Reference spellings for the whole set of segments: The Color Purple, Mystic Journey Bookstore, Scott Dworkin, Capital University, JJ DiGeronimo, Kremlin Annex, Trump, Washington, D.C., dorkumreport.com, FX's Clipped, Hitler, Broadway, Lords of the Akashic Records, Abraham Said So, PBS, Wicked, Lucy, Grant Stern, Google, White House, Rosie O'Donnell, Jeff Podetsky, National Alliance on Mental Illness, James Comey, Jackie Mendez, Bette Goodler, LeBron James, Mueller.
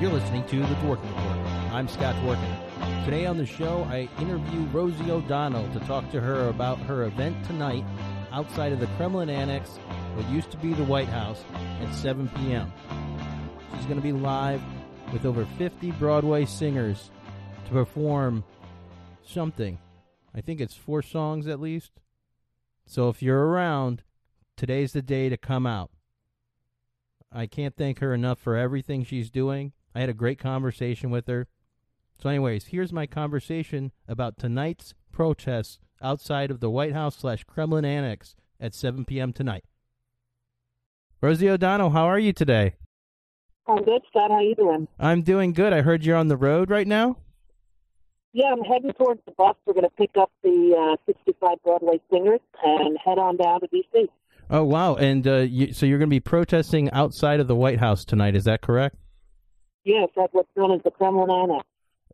You're listening to The Dworkin Report. I'm Scott Dworkin. Today on the show, I interview Rosie O'Donnell to talk to her about her event tonight outside of the Kremlin Annex, what used to be the White House, at 7 p.m. She's going to be live with over 50 Broadway singers to perform something. I think it's 4 songs at least. So if you're around, today's the day to come out. I can't thank her enough for everything she's doing. I had a great conversation with her. So anyways, here's my conversation about tonight's protests outside of the White House / Kremlin Annex at 7 p.m. tonight. Rosie O'Donnell, how are you today? I'm good, Scott. How are you doing? I'm doing good. I heard you're on the road right now. Yeah, I'm heading towards the bus. We're going to pick up the 65 Broadway singers and head on down to D.C. Oh, wow. And so you're going to be protesting outside of the White House tonight. Is that correct? Yes, that's what's known as the Kremlin Annex.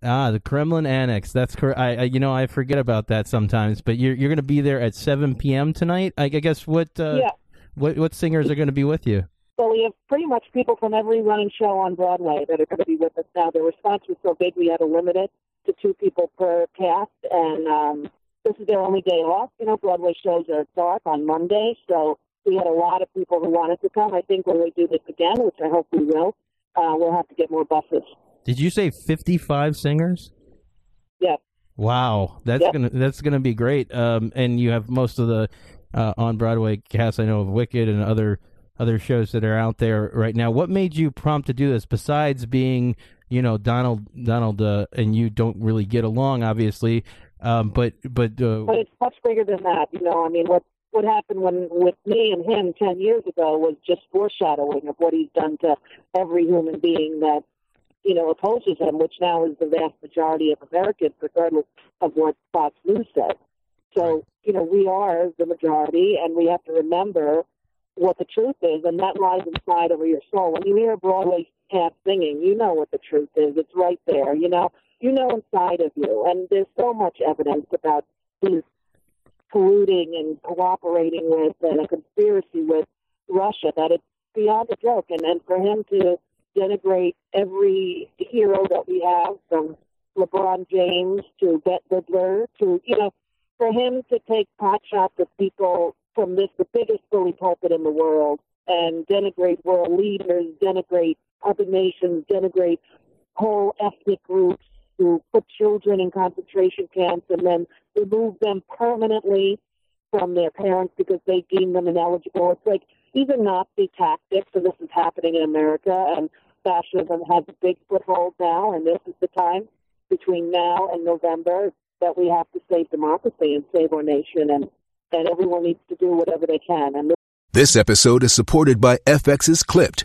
Ah, the Kremlin Annex. That's correct. I forget about that sometimes. But you're going to be there at 7 p.m. tonight? I guess what singers are going to be with you? So we have pretty much people from every running show on Broadway that are going to be with us now. The response was so big we had to limit it to 2 people per cast. And this is their only day off. You know, Broadway shows are dark on Monday, so we had a lot of people who wanted to come. I think when we do this again, which I hope we will, we'll have to get more buses. Did you say 55 singers? Yes. Wow, that's gonna be great. And you have most of the on Broadway cast. I know of Wicked and other shows that are out there right now. What made you prompt to do this? Besides being, you know, Donald, and you don't really get along, obviously. But it's much bigger than that. You know, I mean, what happened with me and him 10 years ago was just foreshadowing of what he's done to every human being that, you know, opposes him, which now is the vast majority of Americans, regardless of what Fox News says. So, you know, we are the majority, and we have to remember what the truth is, and that lies inside of your soul. When you hear a Broadway cast singing, you know what the truth is. It's right there, you know. You know inside of you, and there's so much evidence about these colluding and cooperating with and a conspiracy with Russia that it's beyond a joke. And for him to denigrate every hero that we have, from LeBron James to Bette Goodler to, you know, for him to take pot shots at people from the biggest bully pulpit in the world and denigrate world leaders, denigrate other nations, denigrate whole ethnic groups, who put children in concentration camps and then remove them permanently from their parents because they deem them ineligible. It's like, these are Nazi tactics, and this is happening in America, and fascism has a big foothold now, and this is the time between now and November that we have to save democracy and save our nation, and everyone needs to do whatever they can. And this episode is supported by FX's Clipped,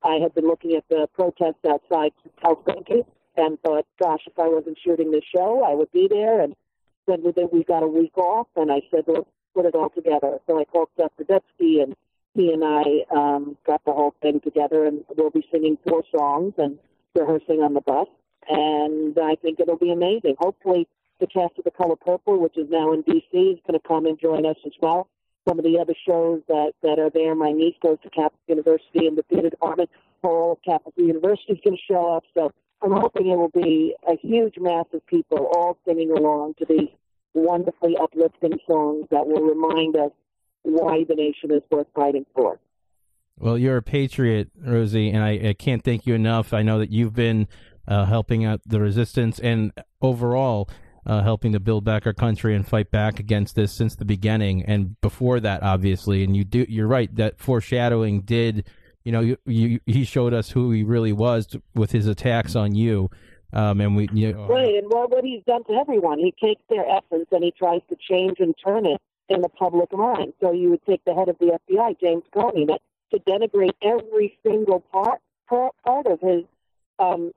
I had been looking at the protests outside House Banking and thought, gosh, if I wasn't shooting this show, I would be there. And then we got a week off, and I said, let's put it all together. So I called Jeff Podetsky, and he and I got the whole thing together, and we'll be singing 4 songs and rehearsing on the bus. And I think it'll be amazing. Hopefully the cast of The Color Purple, which is now in D.C., is going to come and join us as well. Some of the other shows that are there. My niece goes to Capital University in the theater department. All Capital University is going to show up. So I'm hoping it will be a huge mass of people all singing along to these wonderfully uplifting songs that will remind us why the nation is worth fighting for. Well, you're a patriot, Rosie, and I can't thank you enough. I know that you've been helping out the resistance and overall helping to build back our country and fight back against this since the beginning and before that, obviously. And you're right, that foreshadowing did, you know, he showed us who he really was with his attacks on you. Right, and what he's done to everyone, he takes their essence and he tries to change and turn it in the public mind. So you would take the head of the FBI, James Comey, to denigrate every single part of his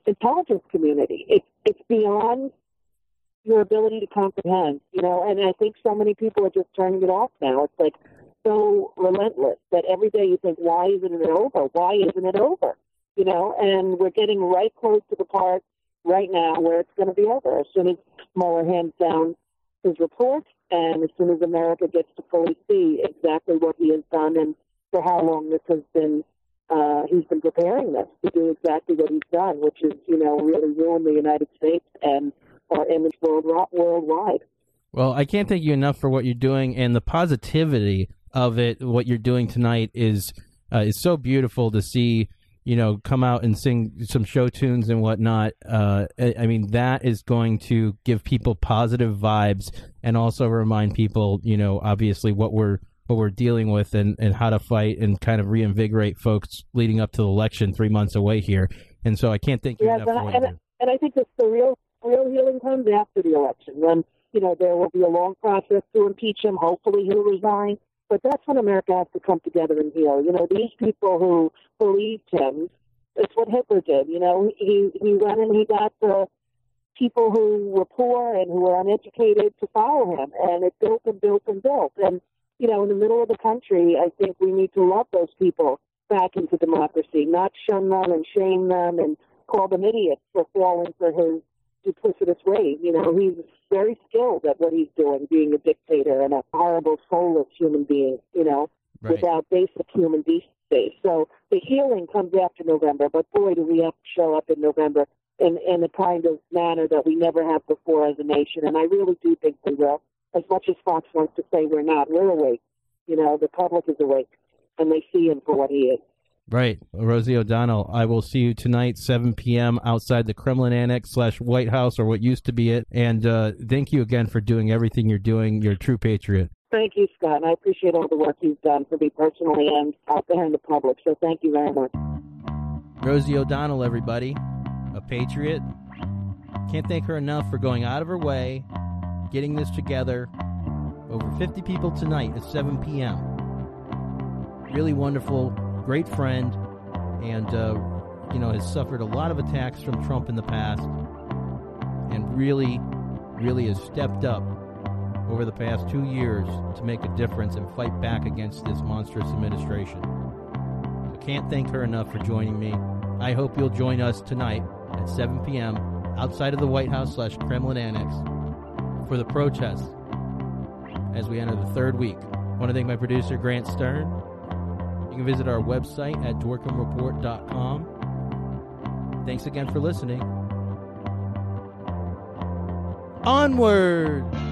intelligence community. It's beyond your ability to comprehend, you know, and I think so many people are just turning it off now. It's like so relentless that every day you think, why isn't it over? Why isn't it over? You know, and we're getting right close to the part right now where it's going to be over. As soon as Mueller hands down his report and as soon as America gets to fully see exactly what he has done and for how long this has been, he's been preparing this to do exactly what he's done, which is, you know, really ruin the United States and our image worldwide. Well, I can't thank you enough for what you're doing, and the positivity of it, what you're doing tonight is so beautiful to see, you know, come out and sing some show tunes and whatnot. I mean, that is going to give people positive vibes and also remind people, you know, obviously what we're dealing with and how to fight and kind of reinvigorate folks leading up to the election 3 months away here. And so I can't thank you enough for what you do. And I think that's the real healing comes after the election, when, you know, there will be a long process to impeach him. Hopefully he'll resign. But that's when America has to come together and heal. You know, these people who believed him, it's what Hitler did. You know, he went and he got the people who were poor and who were uneducated to follow him. And it built and built and built. And, you know, in the middle of the country, I think we need to love those people back into democracy, not shun them and shame them and call them idiots for falling for his duplicitous way. You know, he's very skilled at what he's doing, being a dictator and a horrible, soulless human being, you know, right, without basic human decency. So the healing comes after November, but boy, do we have to show up in November in a kind of manner that we never have before as a nation. And I really do think we will. As much as Fox wants to say we're not, we're awake. You know, the public is awake, and they see him for what he is. Right. Rosie O'Donnell, I will see you tonight, 7 p.m. outside the Kremlin Annex / White House, or what used to be it. And thank you again for doing everything you're doing. You're a true patriot. Thank you, Scott. And I appreciate all the work you've done for me personally and out there in the public. So thank you very much. Rosie O'Donnell, everybody, a patriot. Can't thank her enough for going out of her way, getting this together. Over 50 people tonight at 7 p.m. Really wonderful, great friend, and you know, has suffered a lot of attacks from Trump in the past, and really has stepped up over the past 2 years to make a difference and fight back against this monstrous administration. So can't thank her enough for joining me. I hope you'll join us tonight at 7 p.m. outside of the White House / Kremlin Annex for the protests as we enter the third week. I want to thank my producer, Grant Stern. You can visit our website at dorkumreport.com. Thanks again for listening. Onward!